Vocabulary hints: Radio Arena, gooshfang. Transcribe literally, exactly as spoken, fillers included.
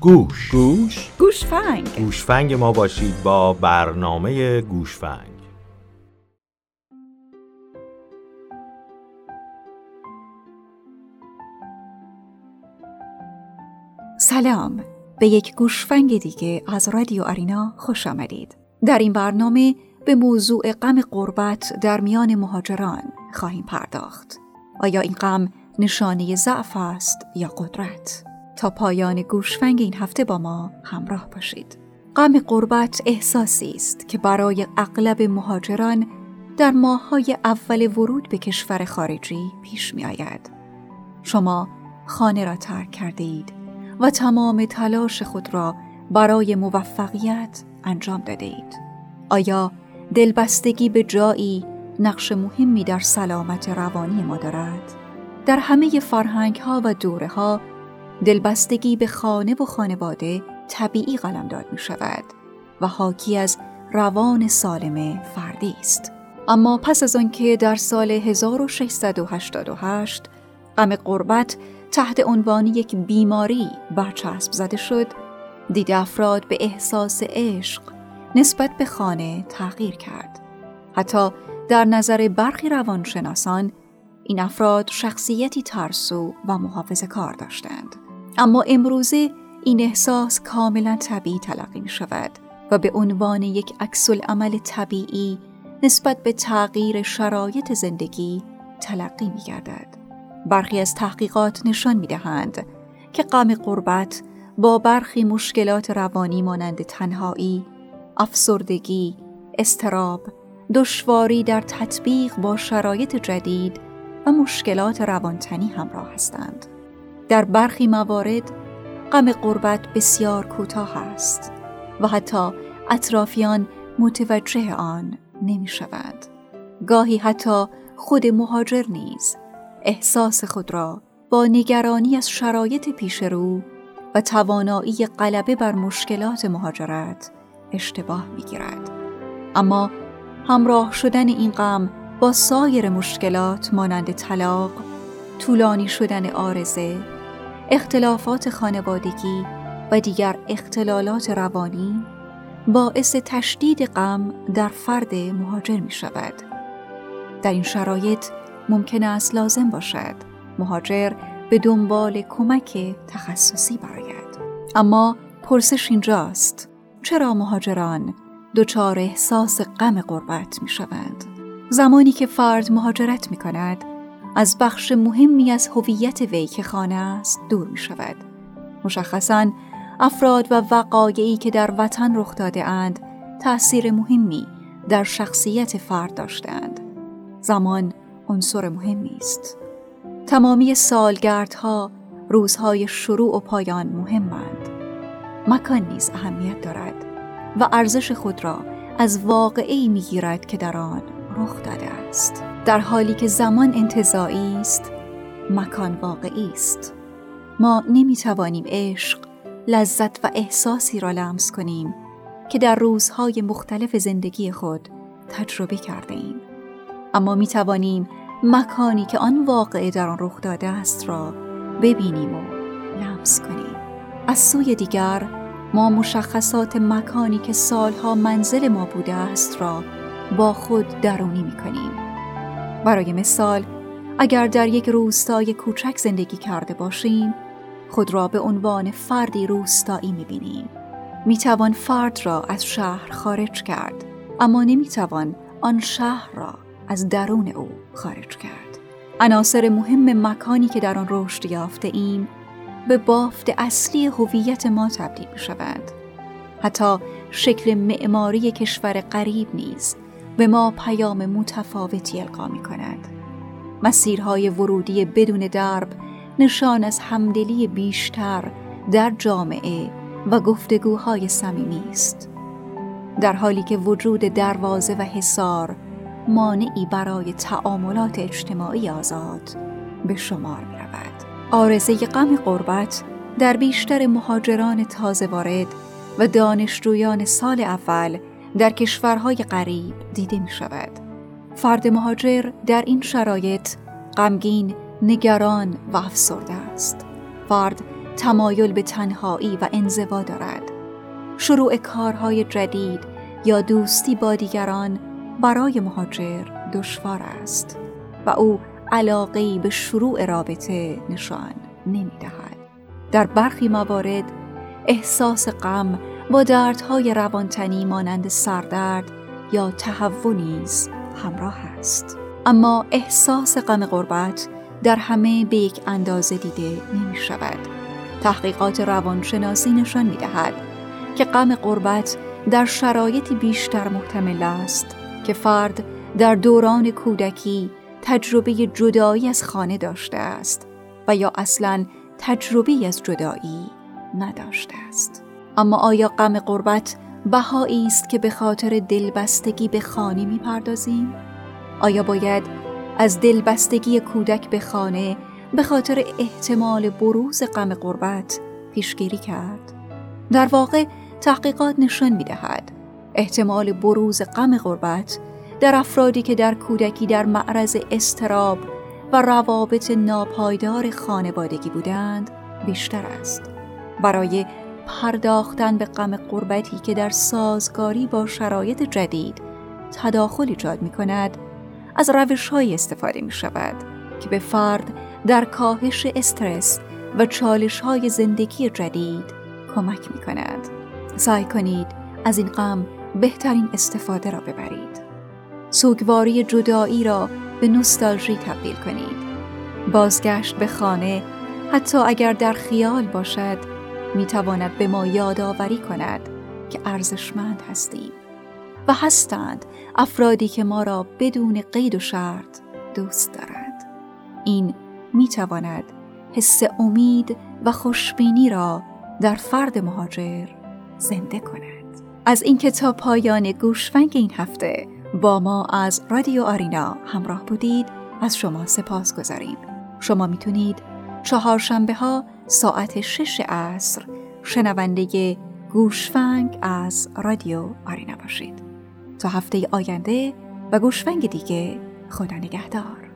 گوش گوش گوشفنگ گوشفنگ ما باشید با برنامه گوشفنگ. سلام، به یک گوشفنگ دیگه از رادیو آرینا خوش آمدید. در این برنامه به موضوع غم غربت در میان مهاجران خواهیم پرداخت. آیا این غم نشانه ضعف است یا قدرت؟ تا پایان گوشفنگ این هفته با ما همراه باشید. غم غربت احساسی است که برای اغلب مهاجران در ماه‌های اول ورود به کشور خارجی پیش می‌آید. شما خانه را ترک کرده اید و تمام تلاش خود را برای موفقیت انجام داده اید. آیا دلبستگی به جایی نقش مهمی در سلامت روانی ما دارد؟ در همه فرهنگ‌ها و دوره‌ها دلبستگی به خانه و خانواده طبیعی قلمداد می شود و حاکی از روان سالم فردی است. اما پس از آنکه در سال هزار و ششصد و هشتاد و هشت غم غربت تحت عنوان یک بیماری برچسب زده شد، دید افراد به احساس عشق نسبت به خانه تغییر کرد. حتی در نظر برخی روانشناسان این افراد شخصیتی ترسو و محافظه‌کار داشتند. اما امروزه این احساس کاملا طبیعی تلقی می شود و به عنوان یک عکس‌العمل طبیعی نسبت به تغییر شرایط زندگی تلقی می گردد. برخی از تحقیقات نشان می دهند که غم غربت با برخی مشکلات روانی مانند تنهایی، افسردگی، اضطراب، دشواری در تطبیق با شرایط جدید و مشکلات روانتنی همراه هستند. در برخی موارد غم غربت بسیار کوتاه است و حتی اطرافیان متوجه آن نمی شوند. گاهی حتی خود مهاجر نیز احساس خود را با نگرانی از شرایط پیش رو و توانایی غلبه بر مشکلات مهاجرت اشتباه می گیرد. اما همراه شدن این غم با سایر مشکلات مانند طلاق، طولانی شدن عارضه، اختلافات خانوادگی و دیگر اختلالات روانی باعث تشدید غم در فرد مهاجر می شود. در این شرایط ممکن است لازم باشد مهاجر به دنبال کمک تخصصی برآید. اما پرسش اینجاست، چرا مهاجران دچار احساس غم غربت می شوند؟ زمانی که فرد مهاجرت می کند، از بخش مهمی از هویت وی که خانه است دور می شود. مشخصاً افراد و وقایعی که در وطن رخ داده اند، تأثیر مهمی در شخصیت فرد داشتند. زمان عنصر مهمی است. تمامی سالگردها، روزهای شروع و پایان مهمند. مکان نیز اهمیت دارد و ارزش خود را از واقعی می گیرد که در آن رخ داده است. در حالی که زمان انتزاعی است، مکان واقعی است. ما نمی توانیم عشق، لذت و احساسی را لمس کنیم که در روزهای مختلف زندگی خود تجربه کرده ایم. اما می توانیم مکانی که آن واقعه در آن رخ داده است را ببینیم و لمس کنیم. از سوی دیگر ما مشخصات مکانی که سالها منزل ما بوده است را با خود درونی می‌کنیم. برای مثال، اگر در یک روستای کوچک زندگی کرده باشیم، خود را به عنوان فردی روستایی می‌بینیم. می‌توان فرد را از شهر خارج کرد، اما نمی‌توان آن شهر را از درون او خارج کرد. عناصر مهم مکانی که در آن رشد یافته ایم، به بافت اصلی هویت ما تبدیل می‌شوند. حتی شکل معماری کشور غریب نیز به ما پیام متفاوتی القا می کند. مسیرهای ورودی بدون درب نشان از همدلی بیشتر در جامعه و گفتگوهای صمیمی است. در حالی که وجود دروازه و حصار مانعی برای تعاملات اجتماعی آزاد به شمار می رود. عارضه غم غربت در بیشتر مهاجران تازه وارد و دانشجویان سال اول در کشورهای غریب دیده می شود. فرد مهاجر در این شرایط غمگین نگران و افسرده است. فرد تمایل به تنهایی و انزوا دارد. شروع کارهای جدید یا دوستی با دیگران برای مهاجر دشوار است و او علاقه‌ای به شروع رابطه نشان نمی‌دهد. در برخی موارد احساس غم با دردهای روانتنی مانند سردرد یا تهوع نیز همراه است. اما احساس غم غربت در همه به یک اندازه دیده نمی شود. تحقیقات روانشناسی نشان می دهد که غم غربت در شرایطی بیشتر محتمل است که فرد در دوران کودکی تجربه جدایی از خانه داشته است و یا اصلاً تجربه از جدایی نداشته است. اما آیا غم غربت بهایی است که به خاطر دلبستگی به خانه می پردازیم؟ آیا باید از دلبستگی کودک به خانه به خاطر احتمال بروز غم غربت پیشگیری کرد؟ در واقع تحقیقات نشان می دهد احتمال بروز غم غربت در افرادی که در کودکی در معرض اضطراب و روابط ناپایدار خانوادگی بودند بیشتر است. برای پرداختن به غم غربتی که در سازگاری با شرایط جدید تداخل ایجاد می کند، از روش‌های استفاده می شود که به فرد در کاهش استرس و چالش‌های زندگی جدید کمک می کند. سعی کنید از این غم بهترین استفاده را ببرید. سوگواری جدایی را به نوستالژی تبدیل کنید. بازگشت به خانه، حتی اگر در خیال باشد، می تواند به ما یادآوری کند که ارزشمند هستیم و هستند افرادی که ما را بدون قید و شرط دوست دارند. این می تواند حس امید و خوشبینی را در فرد مهاجر زنده کند. از این که تا پایان گوشفنگ این هفته با ما از رادیو آرینا همراه بودید از شما سپاس گذاریم. شما میتونید چهارشنبه ها ساعت شش عصر شنونده گوشفنگ از رادیو آرینا باشید. تا هفته آینده و گوشفنگ دیگه، خدا نگهدار.